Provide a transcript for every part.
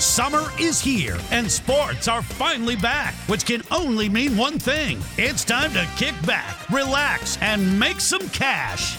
Summer is here, and sports are finally back, which can only mean one thing. It's time to kick back, relax, and make some cash.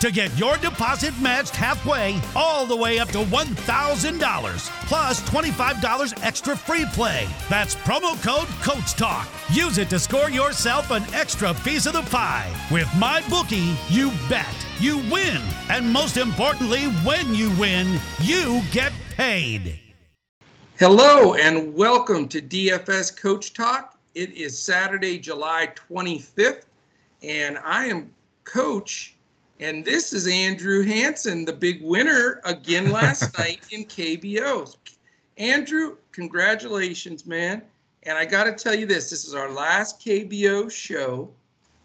to get your deposit matched halfway, all the way up to $1,000, plus $25 extra free play. That's promo code COACHTALK. Use it to score yourself an extra piece of the pie. With MyBookie, you bet, you win, and most importantly, when you win, you get paid. Hello and welcome to DFS Coach Talk. It is Saturday, July 25th, and I am Coach. And this is Andrew Hansen, the big winner again last night in KBO. Andrew, congratulations, man. And I got to tell you this is our last KBO show.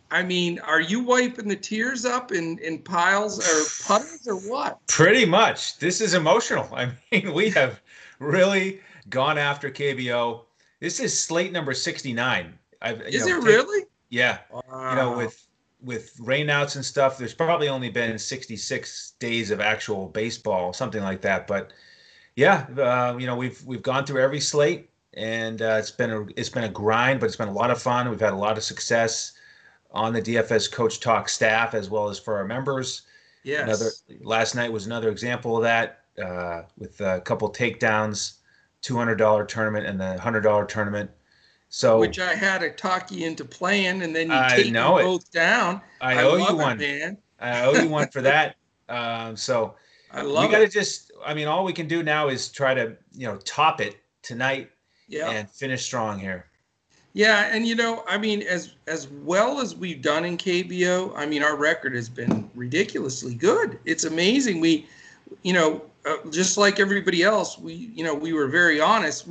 I mean, are you wiping the tears up in piles or puddles or what? Pretty much. This is emotional. I mean, we have really gone after KBO. This is slate number 69. Is it really? Yeah. Wow. You know, with rainouts and stuff, there's probably only been 66 days of actual baseball, something like that. But yeah, you know, we've gone through every slate, and it's been a grind, but it's been a lot of fun. We've had a lot of success on the DFS Coach Talk staff as well as for our members. Yes. Last night was another example of that with a couple takedowns, $200 tournament and the $100 tournament. So, which I had to talk you into playing, and then you take them both down. I owe you one, man. I owe you one for that. So I love it. We got to all we can do now is try to, you know, top it tonight and finish strong here. Yeah, and you know, I mean, as well as we've done in KBO, I mean, our record has been ridiculously good. It's amazing. We, you know, just like everybody else, we were very honest.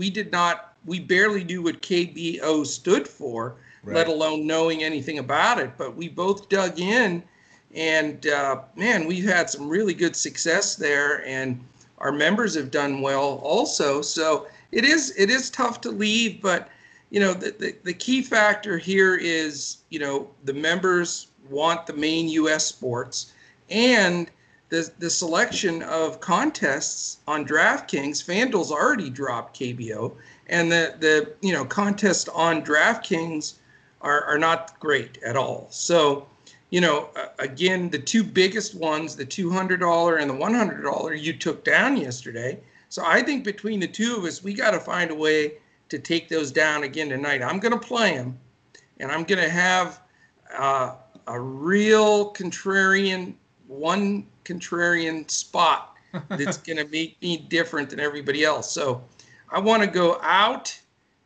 We barely knew what KBO stood for, right, let alone knowing anything about it. But we both dug in, and man, we've had some really good success there, and our members have done well also. So it is tough to leave, but you know, the key factor here is, you know, the members want the main U.S. sports, and the selection of contests on DraftKings. FanDuel's already dropped KBO. And the you know, contests on DraftKings are not great at all. So, you know, again, the two biggest ones, the $200 and the $100, you took down yesterday. So I think between the two of us, we got to find a way to take those down again tonight. I'm going to play them, and I'm going to have a real contrarian spot that's going to make me different than everybody else. So I want to go out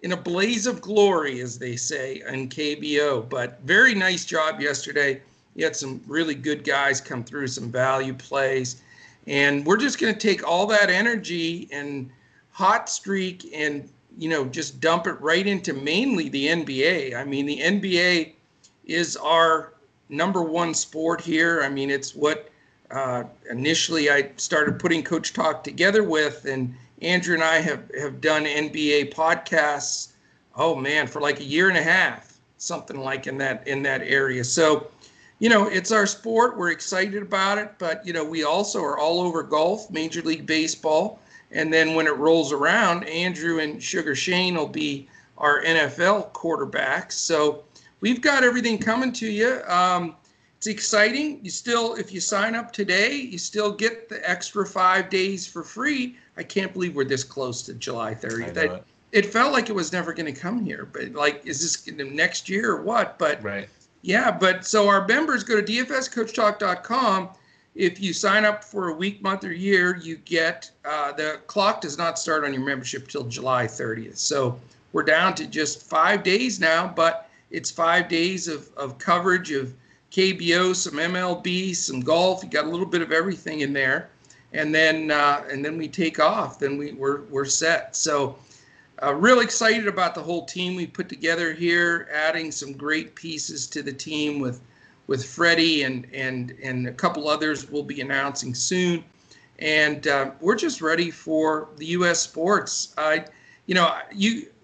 in a blaze of glory, as they say, on KBO. But very nice job yesterday. You had some really good guys come through, some value plays. And we're just going to take all that energy and hot streak and, you know, just dump it right into mainly the NBA. I mean, the NBA is our number one sport here. I mean, it's what initially I started putting Coach Talk together with, and Andrew and I have done NBA podcasts, oh man, for like a year and a half, something like in that area. So, you know, it's our sport. We're excited about it, but you know, we also are all over golf, Major League Baseball, and then when it rolls around, Andrew and Sugar Shane will be our NFL quarterbacks. So we've got everything coming to you. It's exciting. You still, if you sign up today, you still get the extra 5 days for free. I can't believe we're this close to July 30th. It felt like it was never going to come here, but like, is this next year or what? But right. Yeah, but so our members, go to dfscoachtalk.com. If you sign up for a week, month, or year, you get the clock does not start on your membership till July 30th. So we're down to just 5 days now, but it's 5 days of coverage of KBO, some MLB, some golf. You got a little bit of everything in there, and then we take off. Then we're set. So Real excited about the whole team we put together here, adding some great pieces to the team with Freddie and a couple others we'll be announcing soon. And we're just ready for the U.S. sports.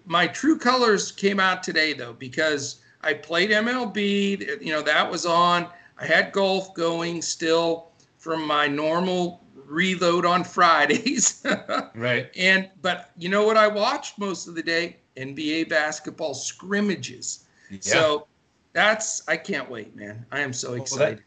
My true colors came out today, though, because I played MLB. You know, that was on. I had golf going still from my normal reload on Fridays. Right. But you know what I watched most of the day? NBA basketball scrimmages. Yeah. So I can't wait, man. I am so excited.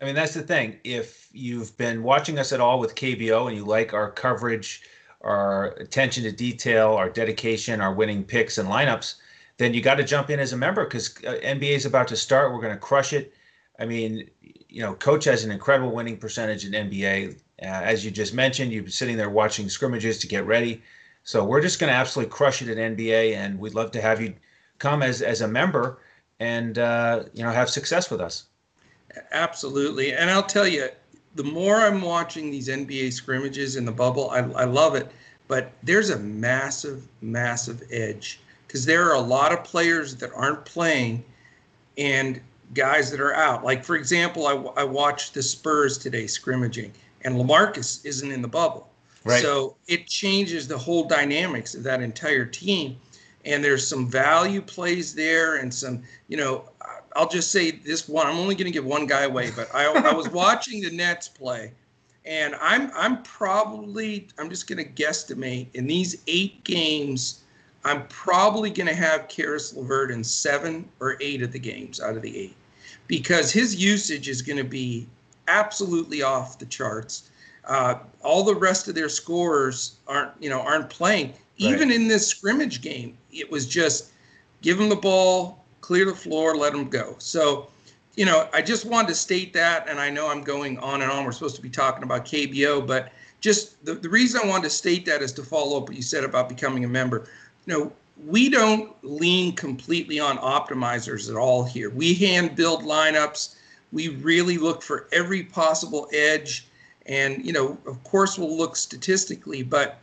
That's the thing. If you've been watching us at all with KBO and you like our coverage, our attention to detail, our dedication, our winning picks and lineups, then you got to jump in as a member because NBA is about to start. We're going to crush it. Coach has an incredible winning percentage in NBA. As you just mentioned, you've been sitting there watching scrimmages to get ready. So we're just going to absolutely crush it in NBA, and we'd love to have you come as a member and have success with us. Absolutely. And I'll tell you, the more I'm watching these NBA scrimmages in the bubble, I love it. But there's a massive, massive edge because there are a lot of players that aren't playing and guys that are out. Like, for example, I watched the Spurs today scrimmaging, and LaMarcus isn't in the bubble. Right. So it changes the whole dynamics of that entire team. And there's some value plays there and some, I'll just say this one. I'm only going to give one guy away, but I was watching the Nets play, and I'm just going to guesstimate in these 8 games, I'm probably going to have Karis LeVert in 7 or 8 of the games out of the 8, because his usage is going to be absolutely off the charts. All the rest of their scorers aren't playing. Right. Even in this scrimmage game, it was just give him the ball, clear the floor, let them go. So, I just wanted to state that, and I know I'm going on and on. We're supposed to be talking about KBO, but just the reason I wanted to state that is to follow up what you said about becoming a member. We don't lean completely on optimizers at all here. We hand-build lineups. We really look for every possible edge, and, of course we'll look statistically, but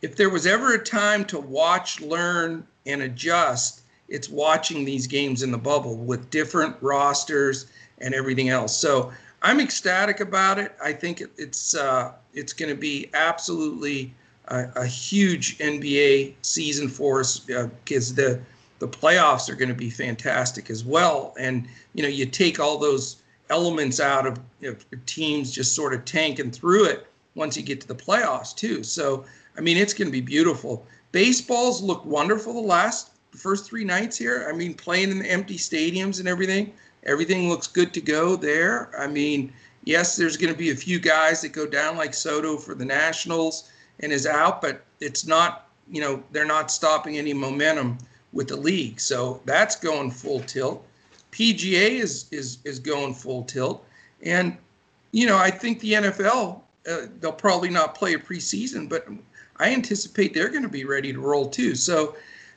if there was ever a time to watch, learn, and adjust, it's watching these games in the bubble with different rosters and everything else. So I'm ecstatic about it. I think it's going to be absolutely a huge NBA season for us because the playoffs are going to be fantastic as well. And, you take all those elements out of teams just sort of tanking through it once you get to the playoffs too. So, it's going to be beautiful. Baseball's looked wonderful the first 3 nights here. Playing in the empty stadiums and everything looks good to go there. Yes, there's going to be a few guys that go down like Soto for the Nationals and is out, but it's not, they're not stopping any momentum with the league. So that's going full tilt. PGA is going full tilt. And, I think the NFL, they'll probably not play a preseason, but I anticipate they're going to be ready to roll too. So,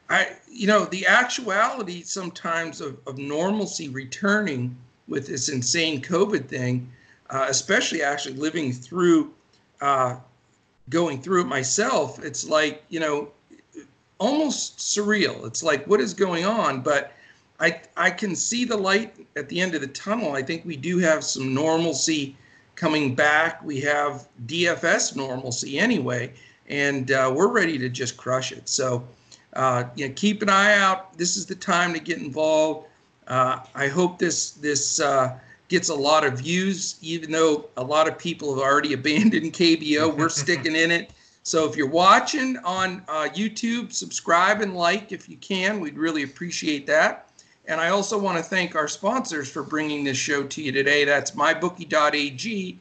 the actuality sometimes of normalcy returning with this insane COVID thing, especially actually living through, going through it myself, it's like, almost surreal. It's like, what is going on? But I can see the light at the end of the tunnel. I think we do have some normalcy coming back. We have DFS normalcy anyway, and we're ready to just crush it. So, keep an eye out. This is the time to get involved. I hope this gets a lot of views, even though a lot of people have already abandoned KBO. We're sticking in it. So if you're watching on YouTube, subscribe and like if you can. We'd really appreciate that. And I also want to thank our sponsors for bringing this show to you today. That's MyBookie.ag,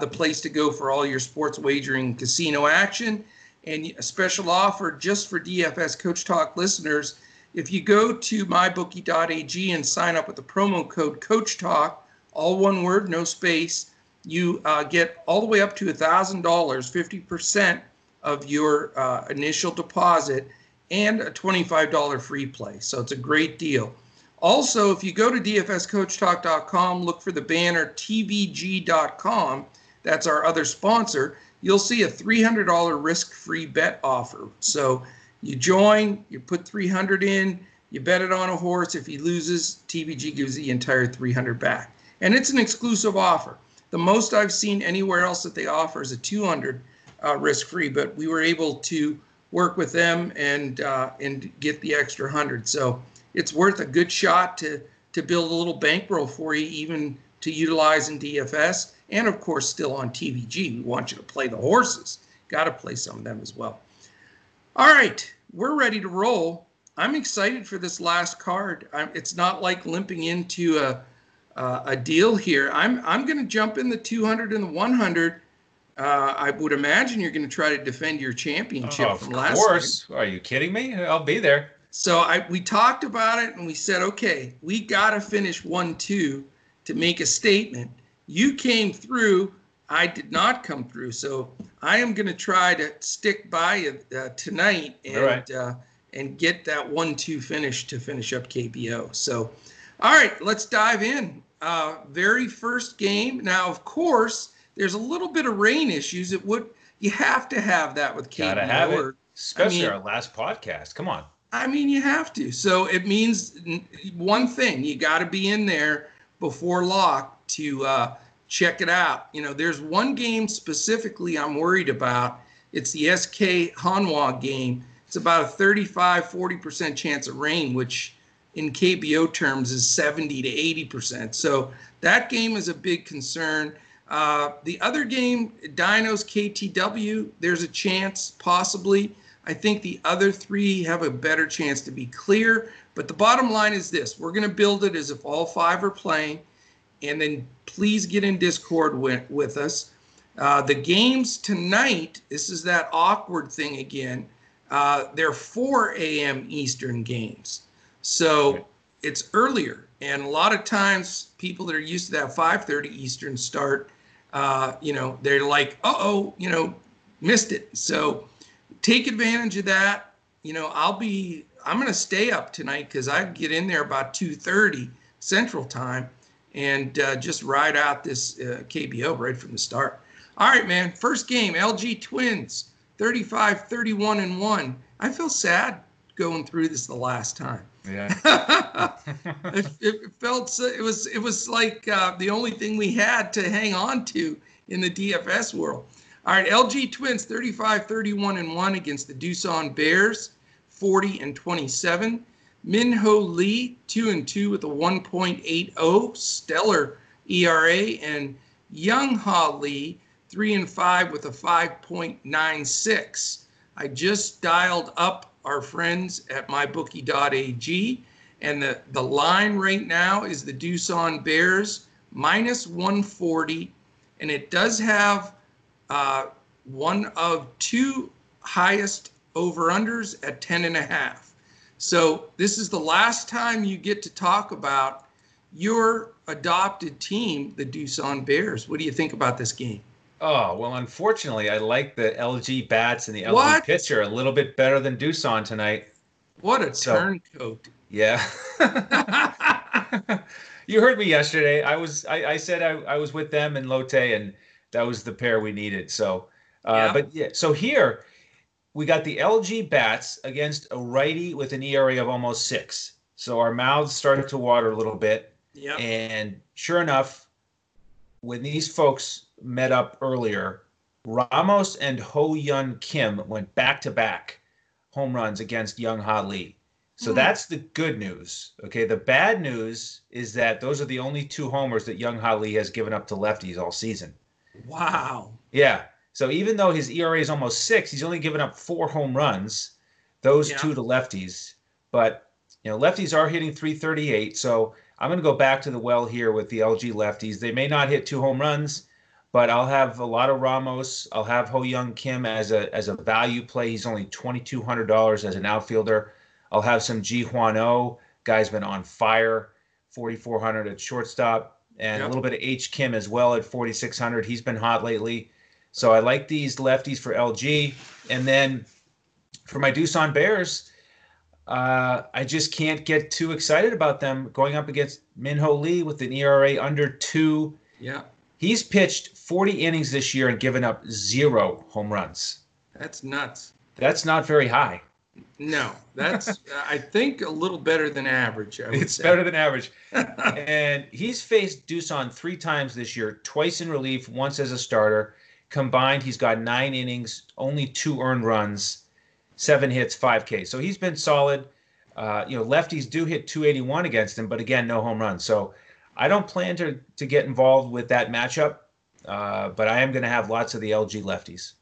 the place to go for all your sports wagering casino action. And a special offer just for DFS Coach Talk listeners. If you go to mybookie.ag and sign up with the promo code Coach Talk, all one word, no space, you get all the way up to $1,000, 50% of your initial deposit, and a $25 free play. So it's a great deal. Also, if you go to dfscoachtalk.com, look for the banner tvg.com. That's our other sponsor. You'll see a $300 risk-free bet offer. So You join, you put 300 in, you bet it on a horse. If he loses, TVG gives the entire 300 back. And it's an exclusive offer. The most I've seen anywhere else that they offer is a 200 risk-free, but we were able to work with them and get the extra 100. So it's worth a good shot to build a little bankroll for you, even to utilize in DFS, and of course still on TVG. We want you to play the horses. Got to play some of them as well. All right, we're ready to roll. I'm excited for this last card. It's not like limping into a deal here. I'm going to jump in the 200 and the 100. I would imagine you're going to try to defend your championship from last year. Of course. Are you kidding me? I'll be there. So we talked about it, and we said, okay, we got to finish 1-2 to make a statement. You came through. I did not come through. So I am going to try to stick by you tonight and get that 1-2 finish to finish up KBO. So, all right, let's dive in. Very first game. Now, of course, there's a little bit of rain issues. You have to have that with KBO. Gotta have it, especially our last podcast. Come on. I mean, you have to. So it means one thing: you got to be in there before lock to check it out. You know, there's one game specifically I'm worried about. It's the SK Hanwha game. It's about a 35-40% chance of rain, which in KBO terms is 70 to 80%. So that game is a big concern. The other game, Dinos KTW, there's a chance possibly. I think the other three have a better chance to be clear. But the bottom line is this. We're going to build it as if all five are playing. And then please get in Discord with us. The games tonight, this is that awkward thing again. They're 4 a.m. Eastern games. So it's earlier. And a lot of times people that are used to that 5:30 Eastern start, they're like, missed it. So take advantage of that. I'm going to stay up tonight because I get in there about 2:30 Central Time and just ride out this KBO right from the start. All right, man. First game, LG Twins, 35-31-1. I feel sad going through this the last time. Yeah. it was like the only thing we had to hang on to in the DFS world. All right, LG Twins 35-31-1 against the Doosan Bears, 40-27. Minho Lee 2-2 with a 1.80 stellar ERA, and Young Ha Lee 3-5 with a 5.96. I just dialed up our friends at MyBookie.ag, and the line right now is the Doosan Bears -140, and it does have one of two highest over-unders at 10.5. So this is the last time you get to talk about your adopted team, the Doosan Bears. What do you think about this game? Oh, well, unfortunately, I like the LG bats and the LG pitcher a little bit better than Doosan tonight. What a turncoat. Yeah. You heard me yesterday. I said I was with them and Lotte, and that was the pair we needed. So, so here we got the LG bats against a righty with an ERA of almost 6. So our mouths started to water a little bit. Yeah. And sure enough, when these folks met up earlier, Ramos and Ho-Yun Kim went back-to-back home runs against Young Ha Lee. So that's the good news. Okay, the bad news is that those are the only two homers that Young Ha Lee has given up to lefties all season. Wow. Yeah. So even though his ERA is almost 6, he's only given up 4 home runs, those two to lefties. But, lefties are hitting .338. So I'm going to go back to the well here with the LG lefties. They may not hit 2 home runs, but I'll have a lot of Ramos. I'll have Ho-Young Kim as a value play. He's only $2,200 as an outfielder. I'll have some Ji-Hwan Oh. Guy's been on fire, $4,400 at shortstop. And a little bit of H. Kim as well at 4,600. He's been hot lately. So I like these lefties for LG. And then for my Doosan Bears, I just can't get too excited about them going up against Minho Lee with an ERA under 2. Yeah. He's pitched 40 innings this year and given up 0 home runs. That's nuts. That's not very high. No, that's I think a little better than average. It's better than average. And he's faced Doosan 3 times this year, twice in relief, once as a starter. Combined, he's got 9 innings, only 2 earned runs, 7 hits, 5K. So he's been solid. Lefties do hit 281 against him, but again, no home runs. So I don't plan to get involved with that matchup, but I am going to have lots of the LG lefties.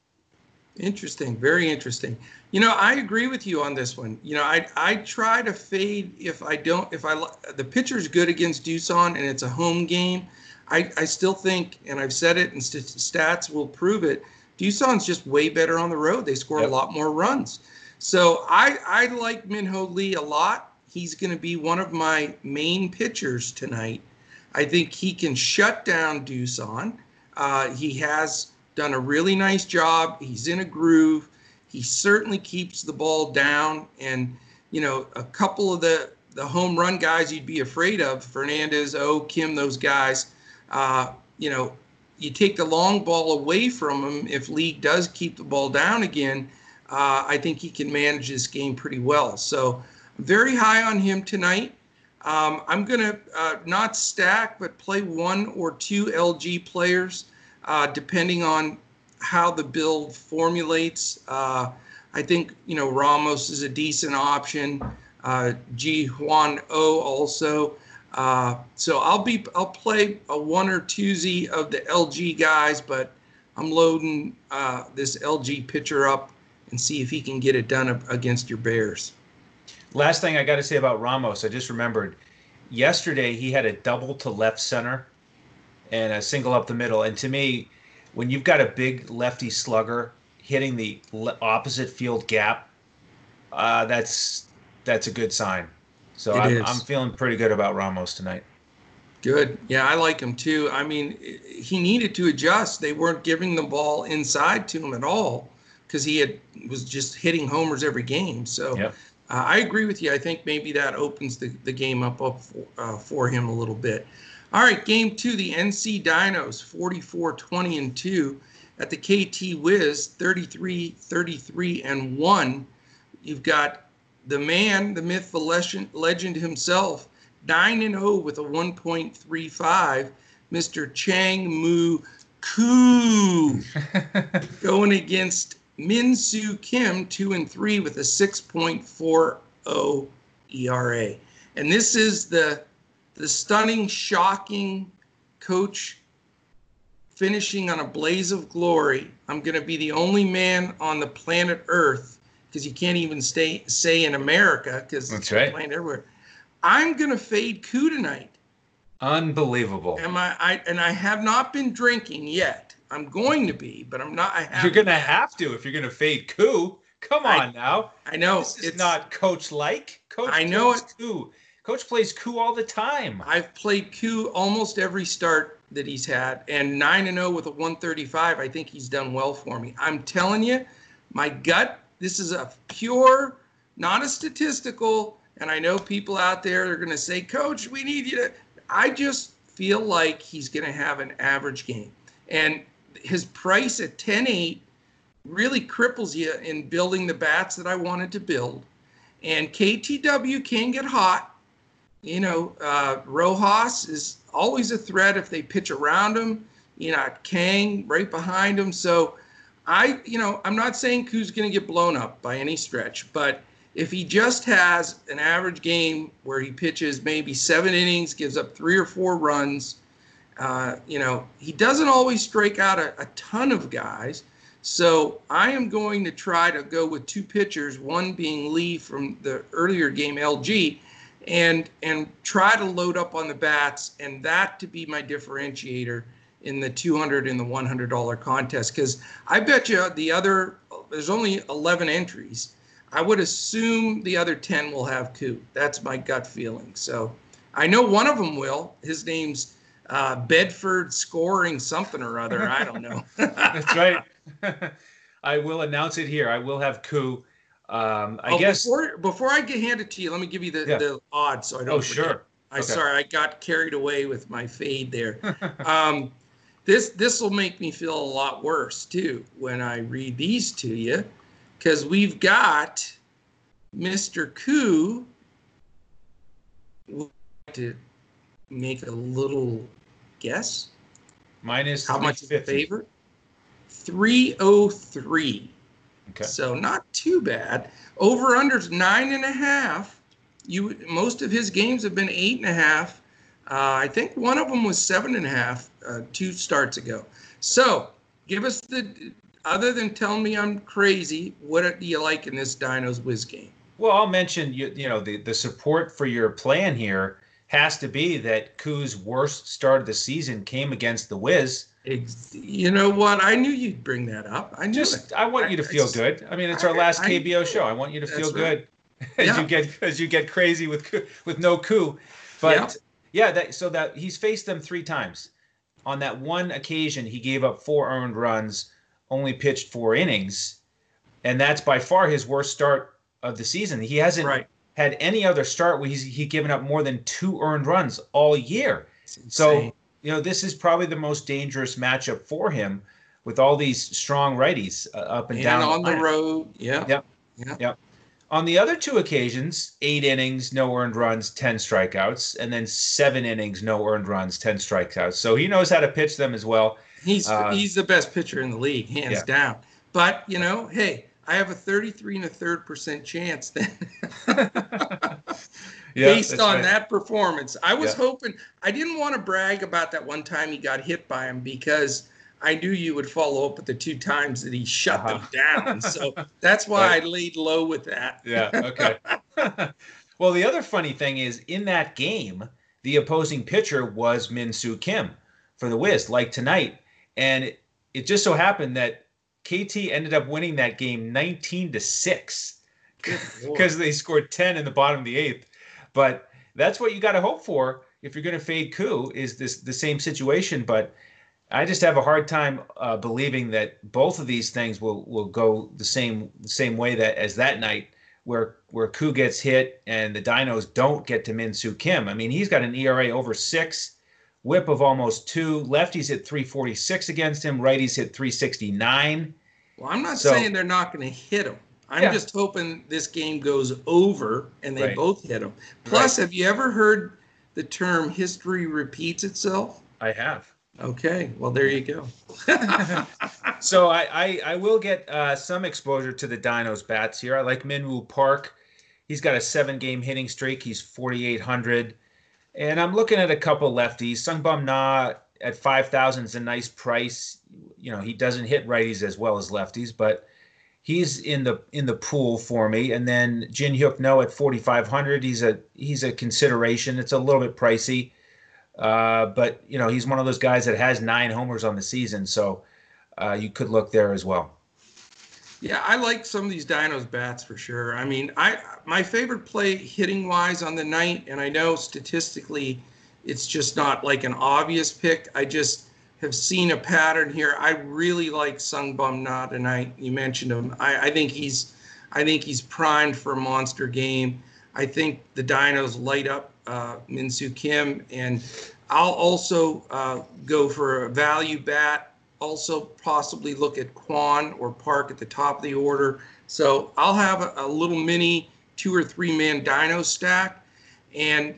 Interesting. Very interesting. You know, I agree with you on this one. You know, I try to fade the pitcher's good against Doosan and it's a home game. I still think, and I've said it, and stats will prove it, Doosan's just way better on the road. They score a lot more runs. So I like Minho Lee a lot. He's going to be one of my main pitchers tonight. I think he can shut down Doosan. He has done a really nice job. He's in a groove. He certainly keeps the ball down. And, you know, a couple of the home run guys you'd be afraid of, Fernandez, Oh, Kim, those guys, you take the long ball away from him. If Lee does keep the ball down again, I think he can manage this game pretty well. So very high on him tonight. I'm going to not stack, but play 1 or 2 LG players. Depending on how the build formulates, I think, you know, Ramos is a decent option. Ji-Hwan Oh also. So I'll play a 1 or 2Z of the LG guys, but I'm loading this LG pitcher up and see if he can get it done against your Bears. Last thing I got to say about Ramos, I just remembered. Yesterday he had a double to left center and a single up the middle. And to me, when you've got a big lefty slugger hitting the opposite field gap, that's a good sign. So I'm feeling pretty good about Ramos tonight. Good. Yeah, I like him too. I mean, he needed to adjust. They weren't giving the ball inside to him at all because he was just hitting homers every game. So I agree with you. I think maybe that opens the game up for him a little bit. All right, game 2, the NC Dinos, 44-20-2 at the KT Wiz, 33-33-1. You've got the man, the myth, the legend himself, 9-0 with a 1.35, Mr. Chang-mo Koo, going against Min Soo Kim, 2-3 with a 6.40 ERA. And this is the stunning, shocking coach finishing on a blaze of glory. I'm going to be the only man on the planet Earth, because you can't even say in America, because it's playing everywhere. I'm going to fade Koo tonight. Unbelievable. I have not been drinking yet. I'm going to be, but I'm not. You're going to have to if you're going to fade Koo. Come on now. I know. It's not coach-like. Coach I know it. Koo. Coach plays Koo all the time. I've played Koo almost every start that he's had, and 9-0 with a 135. I think he's done well for me. I'm telling you, my gut, this is a pure, not a statistical, and I know people out there are going to say, Coach, we need you to. I just feel like he's going to have an average game. And his price at 10.8 really cripples you in building the bats that I wanted to build. And KTW can get hot. You know, Rojas is always a threat if they pitch around him. You know, Kang right behind him. So, I'm not saying Koo's going to get blown up by any stretch. But if he just has an average game where he pitches maybe 7 innings, gives up 3 or 4 runs, he doesn't always strike out a ton of guys. So I am going to try to go with 2 pitchers, one being Lee from the earlier game, LG, and try to load up on the bats, and that to be my differentiator in the $200 and the $100 contest, because I bet you there's only 11 entries. I would assume the other 10 will have Koo. That's my gut feeling. So I know one of them will. His name's Bedford scoring something or other. I don't know. That's right. I will announce it here. I will have Koo. I guess before I get handed to you, let me give you the odds so I don't forget. Sure. Sorry, I got carried away with my fade there. This will make me feel a lot worse too when I read these to you, because we've got Mr. Koo would like to make a little guess. Minus how much is the favorite? 303. Okay. So not too bad. Over under's 9.5. Most of his games have been 8.5. I think one of them was 7.5 two starts ago. So give us the, other than telling me I'm crazy, what do you like in this Dino's Wiz game? Well, I'll mention, you know, the support for your plan here has to be that Koo's worst start of the season came against the Wiz. You know what? I knew you'd bring that up. I knew it. I want you to feel good. I mean, it's our last KBO show. I want you to feel good as you get crazy with no Koo. But so he's faced them 3 times. On that one occasion, he gave up 4 earned runs, only pitched 4 innings, and that's by far his worst start of the season. He hasn't had any other start where he's given up more than 2 earned runs all year. So, you know, this is probably the most dangerous matchup for him with all these strong righties up and down. And on the road, yeah. On the other 2 occasions, 8 innings, no earned runs, 10 strikeouts, and then 7 innings, no earned runs, 10 strikeouts. So he knows how to pitch them as well. He's the best pitcher in the league, hands down. But, you know, hey, I have a 33 1/3% chance then. Based on that performance. I was hoping – I didn't want to brag about that one time he got hit by him because I knew you would follow up with the 2 times that he shut them down. So that's why I laid low with that. Well, the other funny thing is in that game, the opposing pitcher was Min Soo Kim for the Wiz, like tonight. And it just so happened that KT ended up winning that game 19-6 because they scored 10 in the bottom of the 8th. But that's what you got to hope for if you're going to fade Koo is this the same situation. But I just have a hard time believing that both of these things will go the same way as that night where Koo gets hit and the Dinos don't get to Min Soo Kim. I mean, he's got an ERA over 6, WHIP of almost 2. Lefties hit 346 against him. Righties hit 369. Well, I'm not saying they're not going to hit him. I'm just hoping this game goes over and they both hit them. Plus, have you ever heard the term history repeats itself? I have. Okay. Well, there you go. So I will get some exposure to the Dinos bats here. I like Minwoo Park. He's got a 7-game hitting streak. He's 4,800. And I'm looking at a couple lefties. Sung Bum Na at 5,000 is a nice price. You know, he doesn't hit righties as well as lefties, but he's in the pool for me, and then Jin-Hyuk No at 4,500. He's a consideration. It's a little bit pricey, but you know he's one of those guys that has 9 homers on the season, so you could look there as well. Yeah, I like some of these Dinos bats for sure. I mean, my favorite play hitting wise on the night, and I know statistically, it's just not like an obvious pick. I just have seen a pattern here. I really like Sung Bum Na tonight. You mentioned him. I think he's primed for a monster game. I think the Dinos light up Min Soo Kim, and I'll also go for a value bat. Also, possibly look at Kwon or Park at the top of the order. So I'll have a little mini 2 or 3 man Dino stack, and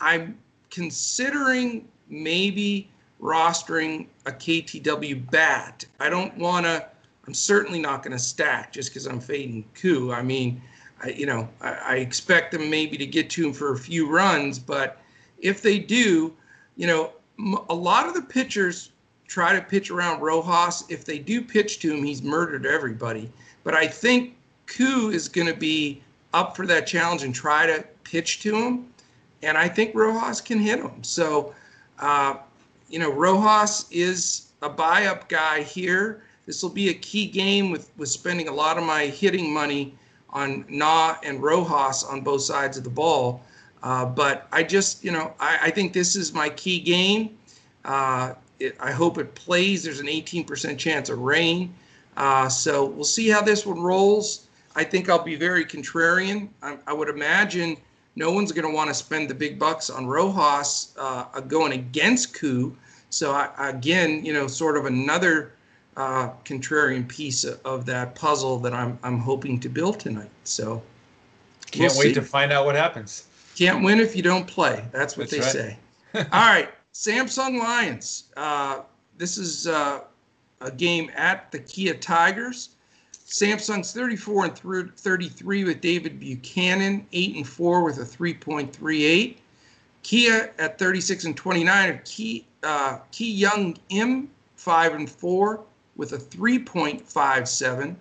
I'm considering maybe rostering a KTW bat. I don't want to. I'm certainly not going to stack just because I'm fading Koo. I mean, I expect them maybe to get to him for a few runs, but if they do, you know, a lot of the pitchers try to pitch around Rojas. If they do pitch to him, he's murdered everybody. But I think Koo is going to be up for that challenge and try to pitch to him, and I think Rojas can hit him. So. You know, Rojas is a buy-up guy here. This will be a key game with spending a lot of my hitting money on Na and Rojas on both sides of the ball. But I just, you know, I think this is my key game. I hope it plays. There's an 18% chance of rain. So we'll see how this one rolls. I think I'll be very contrarian. I would imagine no one's going to want to spend the big bucks on Rojas going against Koo. So, again, you know, sort of another contrarian piece of that puzzle that I'm hoping to build tonight. So Can't wait to find out what happens. Can't win if you don't play. That's what they say. All right, Samsung Lions. This is a game at the Kia Tigers. Samsung's 34-33 with David Buchanan, 8-4 with a 3.38. Kia at 36-29 of Ki Young Im, 5-4 with a 3.57.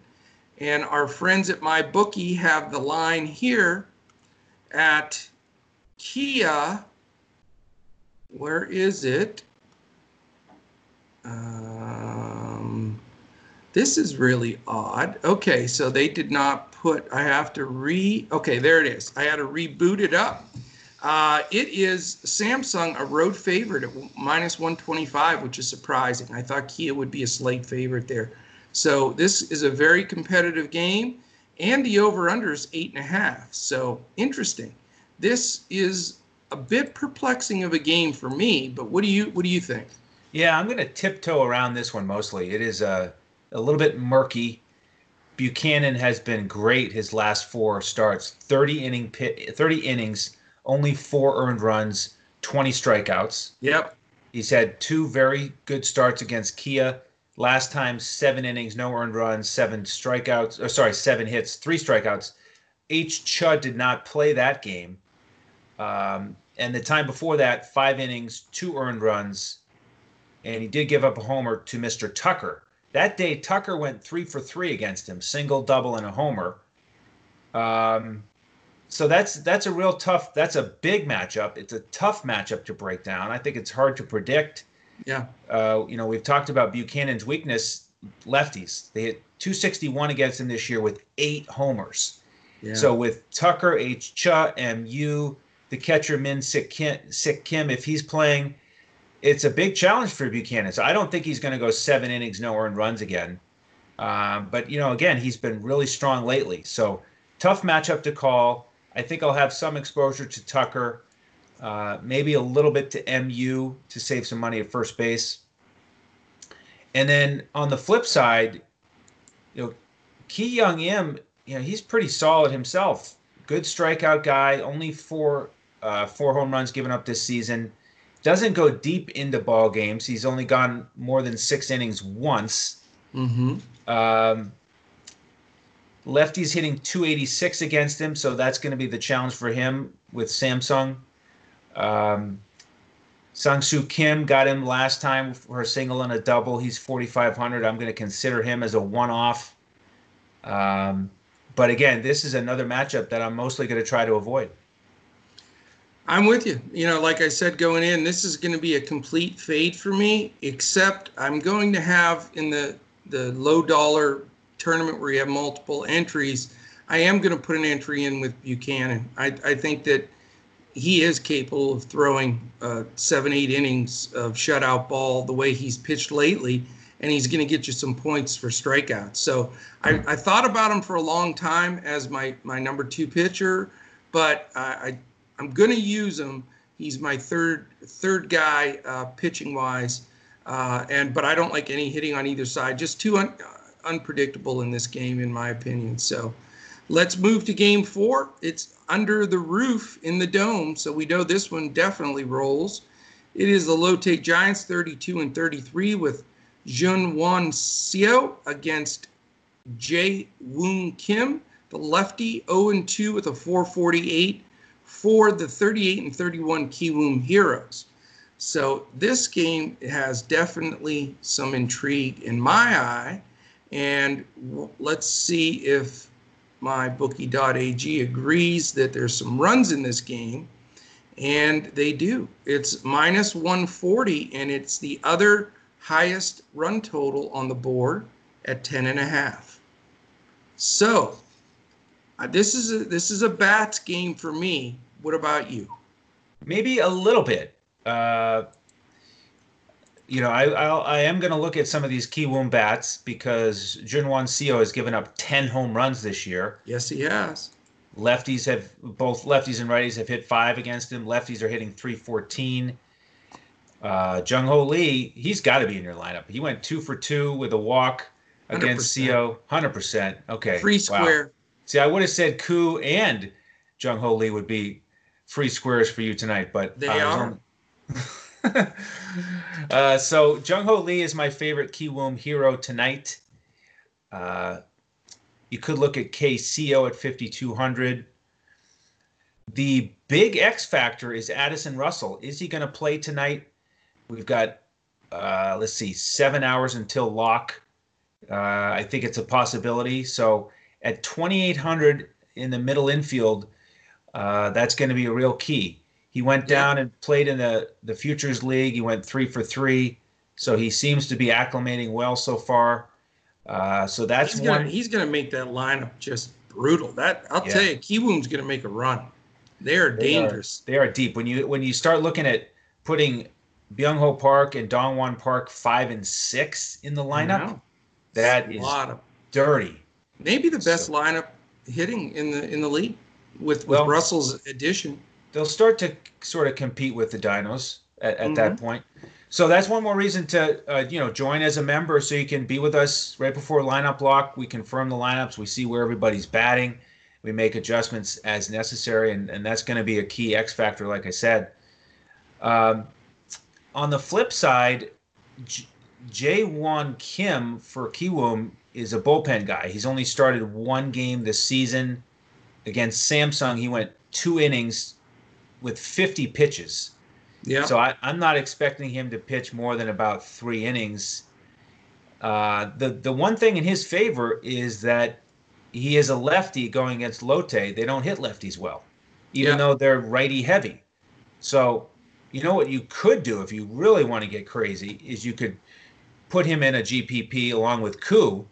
And our friends at MyBookie have the line here at Kia. Where is it? This is really odd. Okay, so they did not put, I have to okay, there it is. I had to reboot it up. It is Samsung, a road favorite at -125, which is surprising. I thought Kia would be a slight favorite there. So this is a very competitive game, and the over-under is 8.5. So interesting. This is a bit perplexing of a game for me, but what do you think? Yeah, I'm going to tiptoe around this one mostly. It is a little bit murky. Buchanan has been great his last four starts. 30 innings, only 4 earned runs, 20 strikeouts. Yep. He's had 2 very good starts against Kia. Last time, 7 innings, no earned runs, 7 hits, 3 strikeouts. H. Cha did not play that game. And the time before that, 5 innings, 2 earned runs, and he did give up a homer to Mr. Tucker. That day, Tucker went 3 for 3 against him, single, double, and a homer. So that's a real tough, that's a big matchup. It's a tough matchup to break down. I think it's hard to predict. Yeah. You know, we've talked about Buchanan's weakness, lefties. They hit 261 against him this year with 8 homers. Yeah. So with Tucker, H. Cha, MU, the catcher Min Soo Kim, if he's playing, it's a big challenge for Buchanan. So I don't think he's going to go 7 innings, no earned runs again. But, you know, again, he's been really strong lately. So tough matchup to call. I think I'll have some exposure to Tucker, maybe a little bit to MU to save some money at first base. And then on the flip side, you know, Ki Young Im, you know, he's pretty solid himself. Good strikeout guy, only 4 home runs given up this season. Doesn't go deep into ball games. He's only gone more than 6 innings once. Mm-hmm. Lefty's hitting 286 against him, so that's going to be the challenge for him with Samsung. Sung Soo Kim got him last time for a single and a double. He's 4,500. I'm going to consider him as a one-off. But again, this is another matchup that I'm mostly going to try to avoid. I'm with you. You know, like I said going in, this is going to be a complete fade for me, except I'm going to have in the low-dollar tournament where you have multiple entries, I am going to put an entry in with Buchanan. I think that he is capable of throwing 7-8 innings of shutout ball the way he's pitched lately, and he's going to get you some points for strikeouts. So I thought about him for a long time as my number 2 pitcher, but I'm going to use him. He's my third guy pitching wise, but I don't like any hitting on either side. Just too unpredictable in this game, in my opinion. So let's move to game 4. It's under the roof in the dome, so we know this one definitely rolls. It is the Lotte Giants 32-33 with Jun-Won Seo against Jae-Woong Kim, the lefty 0-2 with a 4.48. for the 38-31 Kiwoom Heroes. So this game has definitely some intrigue in my eye, and let's see if MyBookie.ag agrees that there's some runs in this game, and they do. It's -140, and it's the other highest run total on the board at 10.5. So this is a bats game for me. What about you? Maybe a little bit. You know, I am going to look at some of these Kiwoom bats because Jun-Won Seo has given up 10 home runs this year. Yes, he has. Both lefties and righties have hit 5 against him. Lefties are hitting 314. Jung Ho Lee, he's got to be in your lineup. He went 2 for 2 with a walk against Seo. 100%. Okay. Free square. Wow. See, I would have said Koo and Jung Ho Lee would be free squares for you tonight, but they are. So Jung Ho Lee is my favorite Kiwoom hero tonight. You could look at KCO at 5,200. The big X factor is Addison Russell. Is he going to play tonight? We've got, let's see, 7 hours until lock. I think it's a possibility. So at 2,800 in the middle infield, that's going to be a real key. He went down and played in the Futures League. He went 3 for 3. So he seems to be acclimating well so far. So that's one. He's going to make that lineup just brutal. I'll tell you, Kiwoom's going to make a run. They are dangerous. They are deep. When you start looking at putting Byung-ho Park and Dongwon Park 5 and 6 in the lineup, that is dirty. Maybe the best lineup hitting in the league with Russell's addition. They'll start to sort of compete with the Dinos at that point. So that's one more reason to join as a member, so you can be with us right before lineup lock. We confirm the lineups. We see where everybody's batting. We make adjustments as necessary, and that's going to be a key X factor, like I said. On the flip side, Jae-Won Kim for Kiwoom is a bullpen guy. He's only started one game this season. Against Samsung, he went 2 innings with 50 pitches. Yeah. So I'm not expecting him to pitch more than about 3 innings. The one thing in his favor is that he is a lefty going against Lotte. They don't hit lefties well, even though they're righty heavy. So you know what you could do if you really want to get crazy is you could put him in a GPP along with Koo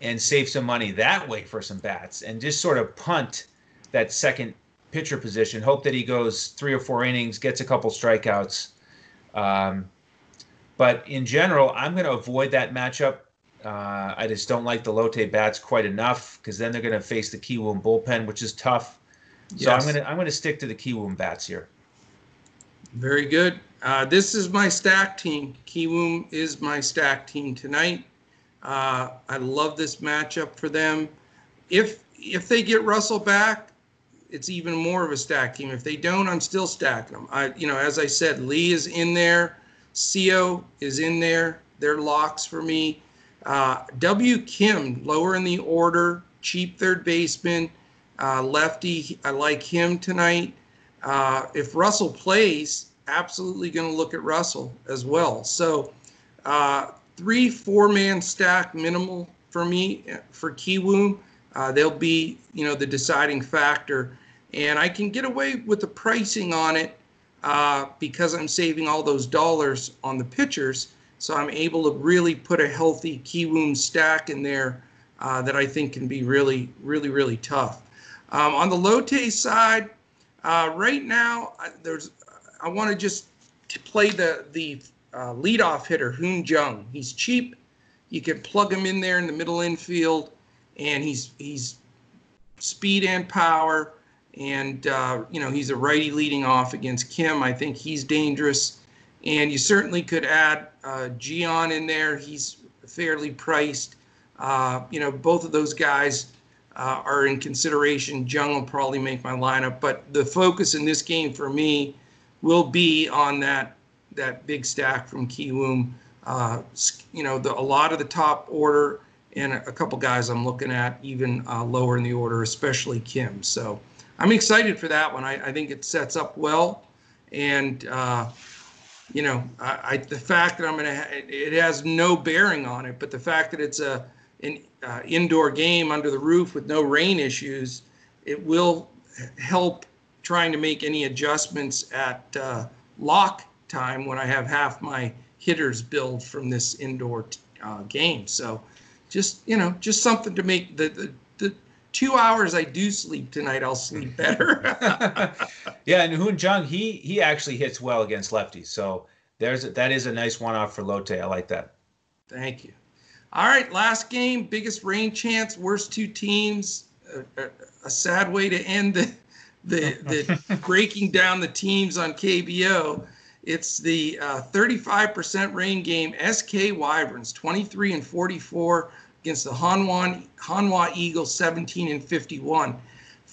and save some money that way for some bats and just sort of punt that second pitcher position. Hope that he goes 3 or 4 innings, gets a couple strikeouts. But in general, I'm going to avoid that matchup. I just don't like the Lotte bats quite enough because then they're going to face the Kiwoom bullpen, which is tough. So I'm going to stick to the Kiwoom bats here. Very good. This is my stack team. Kiwoom is my stack team tonight. I love this matchup for them. If they get Russell back, it's even more of a stack team. If they don't, I'm still stacking them. As I said, Lee is in there. Seo is in there. They're locks for me. W. Kim, lower in the order, cheap third baseman, lefty. I like him tonight. If Russell plays, absolutely going to look at Russell as well. So 3-4-man stack minimal for me for Kiwoom. They'll be, the deciding factor. And I can get away with the pricing on it because I'm saving all those dollars on the pitchers. So I'm able to really put a healthy Kiwoom stack in there that I think can be really, really, really tough. On the Lotte side, right now, I want to just play the leadoff hitter, Hoon Jung. He's cheap. You can plug him in there in the middle infield, and he's speed and power, and he's a righty leading off against Kim. I think he's dangerous, and you certainly could add Ji-Hwan in there. He's fairly priced. Both of those guys are in consideration. Jung will probably make my lineup, but the focus in this game for me will be on that big stack from Kiwoom. A lot of the top order and a couple guys I'm looking at even lower in the order, especially Kim. So I'm excited for that one. I think it sets up well, and the fact that I'm going to it has no bearing on it, but the fact that it's an indoor game under the roof with no rain issues, it will help trying to make any adjustments at lock time when I have half my hitters build from this indoor game. So just something to make the 2 hours I do sleep tonight, I'll sleep better. Yeah, and Hoon Jung, he actually hits well against lefties. So that is a nice one-off for Lotte. I like that. Thank you. All right, last game, biggest rain chance, worst two teams. A sad way to end the breaking down the teams on KBO. It's the 35% rain game, SK Wyverns, 23 and 44 against the Hanwha Eagles, 17 and 51.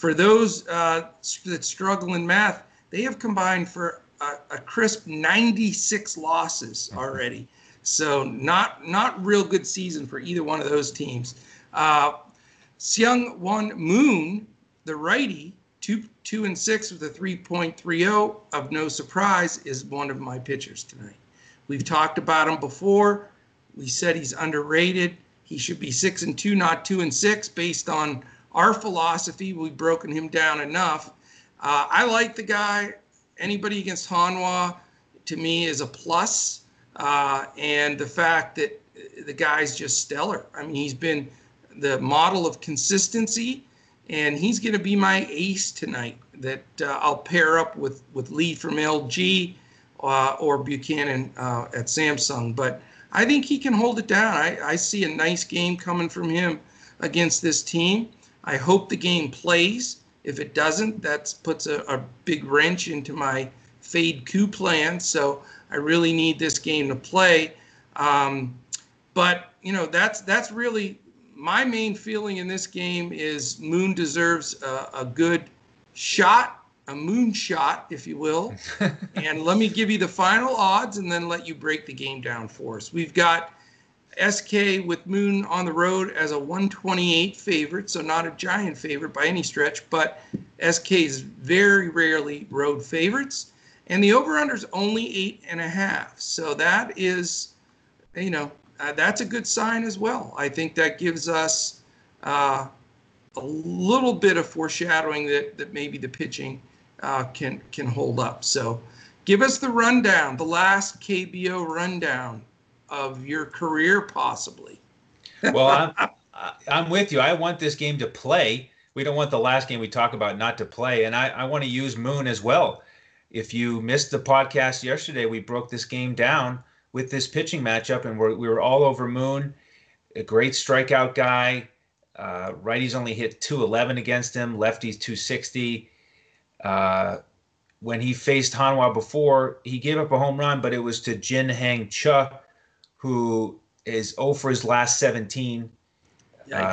For those that struggle in math, they have combined for a crisp 96 losses already. So not real good season for either one of those teams. Seung-Won Moon, the righty, 2-2-6 with a 3.30 of no surprise, is one of my pitchers tonight. We've talked about him before. We said he's underrated. He should be 6-2, not 2-6, based on our philosophy. We've broken him down enough. I like the guy. Anybody against Hanwha, to me, is a plus. And the fact that the guy's just stellar. I mean, he's been the model of consistency, and he's going to be my ace tonight that I'll pair up with Lee from LG or Buchanan at Samsung. But I think he can hold it down. I see a nice game coming from him against this team. I hope the game plays. If it doesn't, that puts a big wrench into my fade coup plan. So I really need this game to play. But, you know, that's really my main feeling in this game is Moon deserves a good shot, a moon shot, if you will. And let me give you the final odds and then let you break the game down for us. We've got SK with Moon on the road as a 128 favorite, so not a giant favorite by any stretch, but SK is very rarely road favorites. And the over-under is only 8.5. So that is, you know, that's a good sign as well. I think that gives us a little bit of foreshadowing that maybe the pitching can hold up. So give us the rundown, the last KBO rundown of your career, possibly. Well, I'm with you. I want this game to play. We don't want the last game we talk about not to play. And I want to use Moon as well. If you missed the podcast yesterday, we broke this game down with this pitching matchup, and we were all over Moon, a great strikeout guy. Righties only hit 211 against him, lefties 260. When he faced Hanwha before, he gave up a home run, but it was to Jun-Ho Lee, who is 0 for his last 17.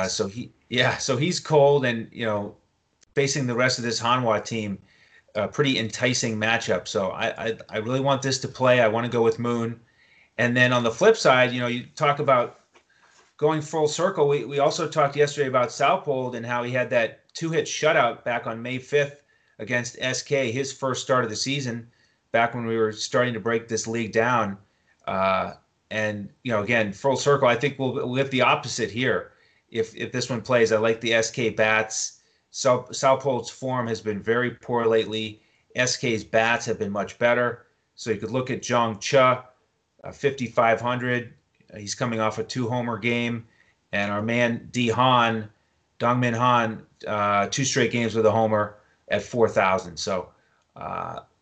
So he's cold, and, you know, facing the rest of this Hanwha team, a pretty enticing matchup. So I really want this to play. I want to go with Moon. And then on the flip side, you know, you talk about going full circle. We also talked yesterday about Southpold and how he had that two-hit shutout back on May 5th against SK, his first start of the season, back when we were starting to break this league down. And, you know, again, full circle, I think we'll live the opposite here. If this one plays, I like the SK bats. Southpold's form has been very poor lately. SK's bats have been much better. So you could look at Zhang Cha, 5,500. He's coming off a two-homer game. And our man, Dongmin Han, two straight games with a homer at 4,000. So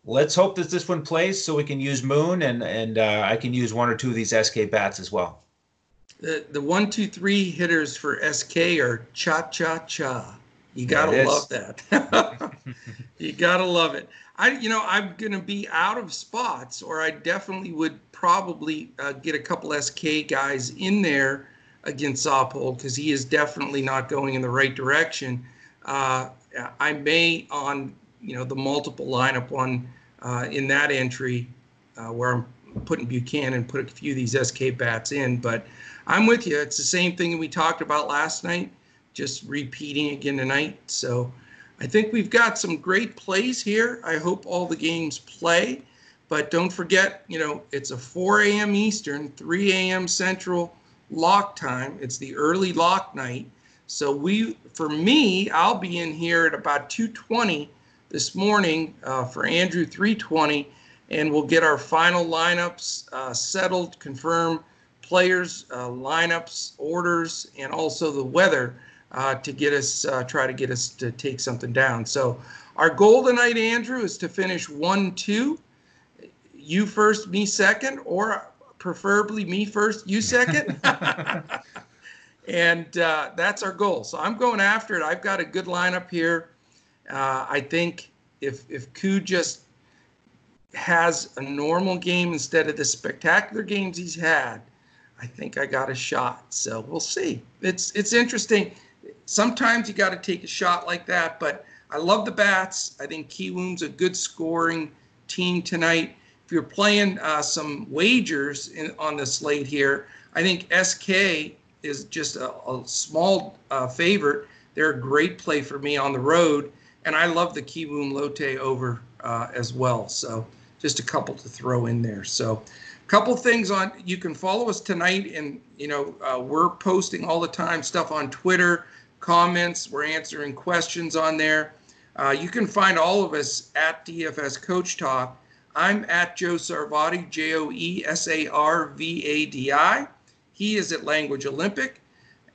let's hope that this one plays so we can use Moon, and I can use one or two of these SK bats as well. The 1-2-3 hitters for SK are cha-cha-cha. You got to love that. You got to love it. I'm going to be out of spots, or I definitely would probably get a couple SK guys in there against Southpold because he is definitely not going in the right direction. I may on, you know, the multiple lineup one in that entry where I'm putting Buchanan, put a few of these SK bats in. But I'm with you. It's the same thing that we talked about last night, just repeating again tonight. So I think we've got some great plays here. I hope all the games play. But don't forget, you know, it's a 4 a.m. Eastern, 3 a.m. Central lock time. It's the early lock night. So I'll be in here at about 2:20 this morning for Andrew 3:20, and we'll get our final lineups settled, confirm players, lineups, orders, and also the weather to get us, try to get us to take something down. So our goal tonight, Andrew, is to finish 1-2. You first, me second, or preferably me first, you second. And that's our goal. So I'm going after it. I've got a good lineup here. I think if Koo just has a normal game instead of the spectacular games he's had, I think I got a shot. So we'll see. It's interesting. Sometimes you got to take a shot like that, but I love the bats. I think Kiwoom's a good scoring team tonight. If you're playing some wagers on the slate here, I think SK is just a small favorite. They're a great play for me on the road, and I love the Kiwoom Lotte over as well. So just a couple to throw in there. So a couple things on, you can follow us tonight, and you know we're posting all the time stuff on Twitter, comments, we're answering questions on there. You can find all of us at DFS Coach Talk. I'm at Joe Sarvadi, Joesarvadi. He is at Language Olympic.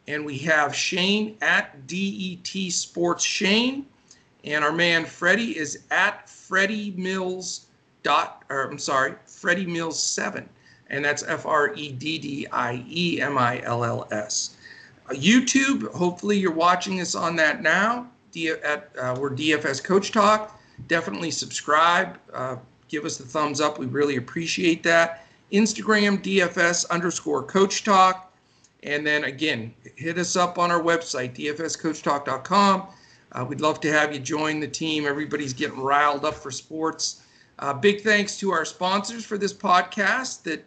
And we have Shane at DET Sports Shane. And our man Freddie is at Freddie Mills Freddie Mills 7. And that's FREDDIEMILLS. YouTube, hopefully you're watching us on that now. We're DFS Coach Talk. Definitely subscribe. Give us the thumbs up. We really appreciate that. Instagram, DFS_Coach Talk. And then, again, hit us up on our website, dfscoachtalk.com. We'd love to have you join the team. Everybody's getting riled up for sports. Big thanks to our sponsors for this podcast that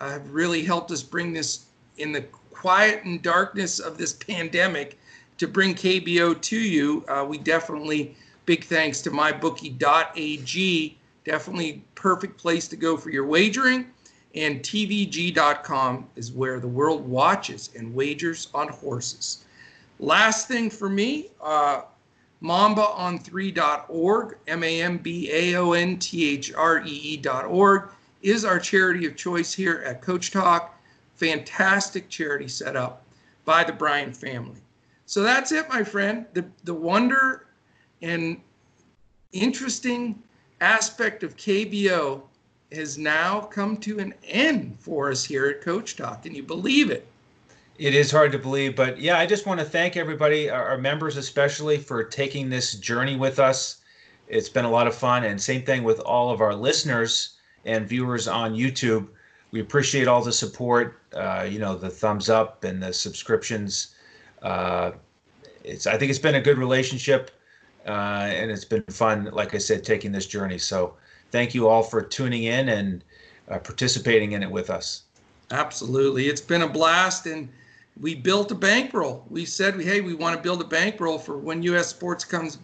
have really helped us bring this in the quiet and darkness of this pandemic to bring KBO to you. We definitely, big thanks to MyBookie.ag. Definitely perfect place to go for your wagering. And TVG.com is where the world watches and wagers on horses. Last thing for me, MambaOn3.org, MambaOnThree.org is our charity of choice here at Coach Talk. Fantastic charity set up by the Bryan family. So that's it, my friend. The wonder and interesting aspect of KBO has now come to an end for us here at Coach Talk. Can you believe it? It is hard to believe, but yeah, I just want to thank everybody, our members especially, for taking this journey with us. It's been a lot of fun, and same thing with all of our listeners and viewers on YouTube. We appreciate all the support, the thumbs up and the subscriptions. I think it's been a good relationship, and it's been fun, like I said, taking this journey. So thank you all for tuning in and participating in it with us. Absolutely. It's been a blast, and we built a bankroll. We said, hey, we want to build a bankroll for when U.S. sports comes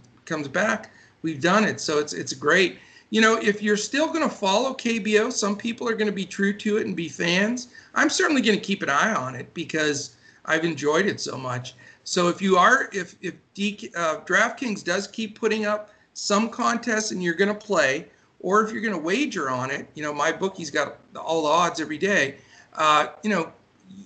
back. We've done it, so it's great. You know, if you're still going to follow KBO, some people are going to be true to it and be fans. I'm certainly going to keep an eye on it because I've enjoyed it so much. So if you are, if DraftKings does keep putting up some contests and you're going to play, or if you're going to wager on it, you know, my bookie's got all the odds every day.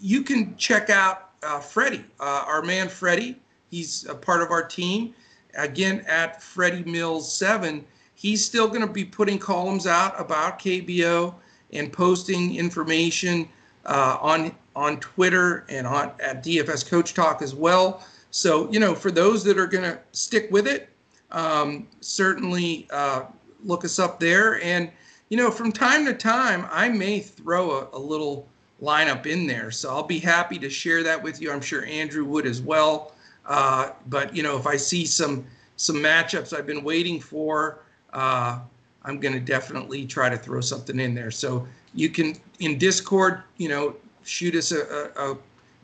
You can check out Freddie, our man Freddie. He's a part of our team. Again, at Freddie Mills 7, he's still going to be putting columns out about KBO and posting information on Twitter and at DFS Coach Talk as well. So, for those that are going to stick with it, certainly look us up there. And, from time to time, I may throw a little lineup in there. So I'll be happy to share that with you. I'm sure Andrew would as well. But, if I see some matchups I've been waiting for, I'm going to definitely try to throw something in there. So you can, in Discord, shoot us a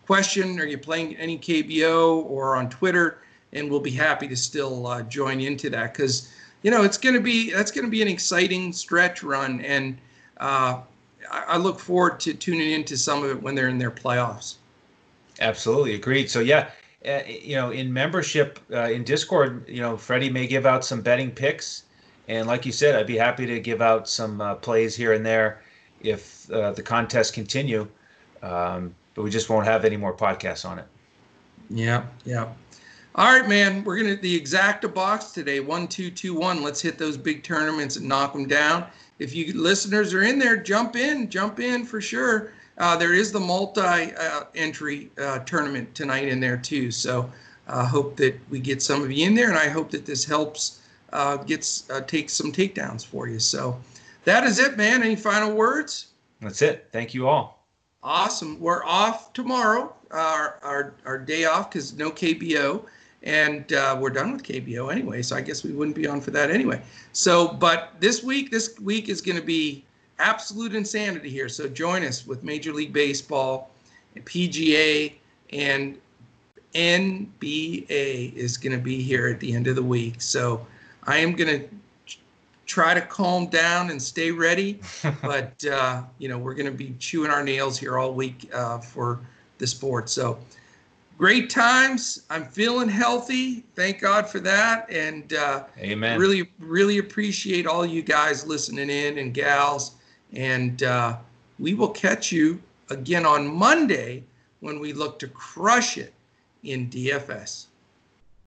question. Are you playing any KBO, or on Twitter? And we'll be happy to still join into that, because that's going to be an exciting stretch run, and I look forward to tuning into some of it when they're in their playoffs. Absolutely agreed. So yeah, in membership in Discord, Freddie may give out some betting picks, and like you said, I'd be happy to give out some plays here and there if the contests continue. But we just won't have any more podcasts on it. Yeah. All right, man, we're going to the exacta box today, 1, 2, 2, 1. Let's hit those big tournaments and knock them down. If you listeners are in there, jump in for sure. There is the multi-entry tournament tonight in there too. So I hope that we get some of you in there, and I hope that this helps take some takedowns for you. So that is it, man. Any final words? That's it. Thank you all. Awesome. We're off tomorrow, our day off because no KBO. And we're done with KBO anyway, so I guess we wouldn't be on for that anyway. So, but this week is going to be absolute insanity here. So join us with Major League Baseball, and PGA, and NBA is going to be here at the end of the week. So I am going to try to calm down and stay ready, but you know, we're going to be chewing our nails here all week for the sport. So great times. I'm feeling healthy. Thank God for that. And amen. Really, really appreciate all you guys listening in and gals. And we will catch you again on Monday when we look to crush it in DFS.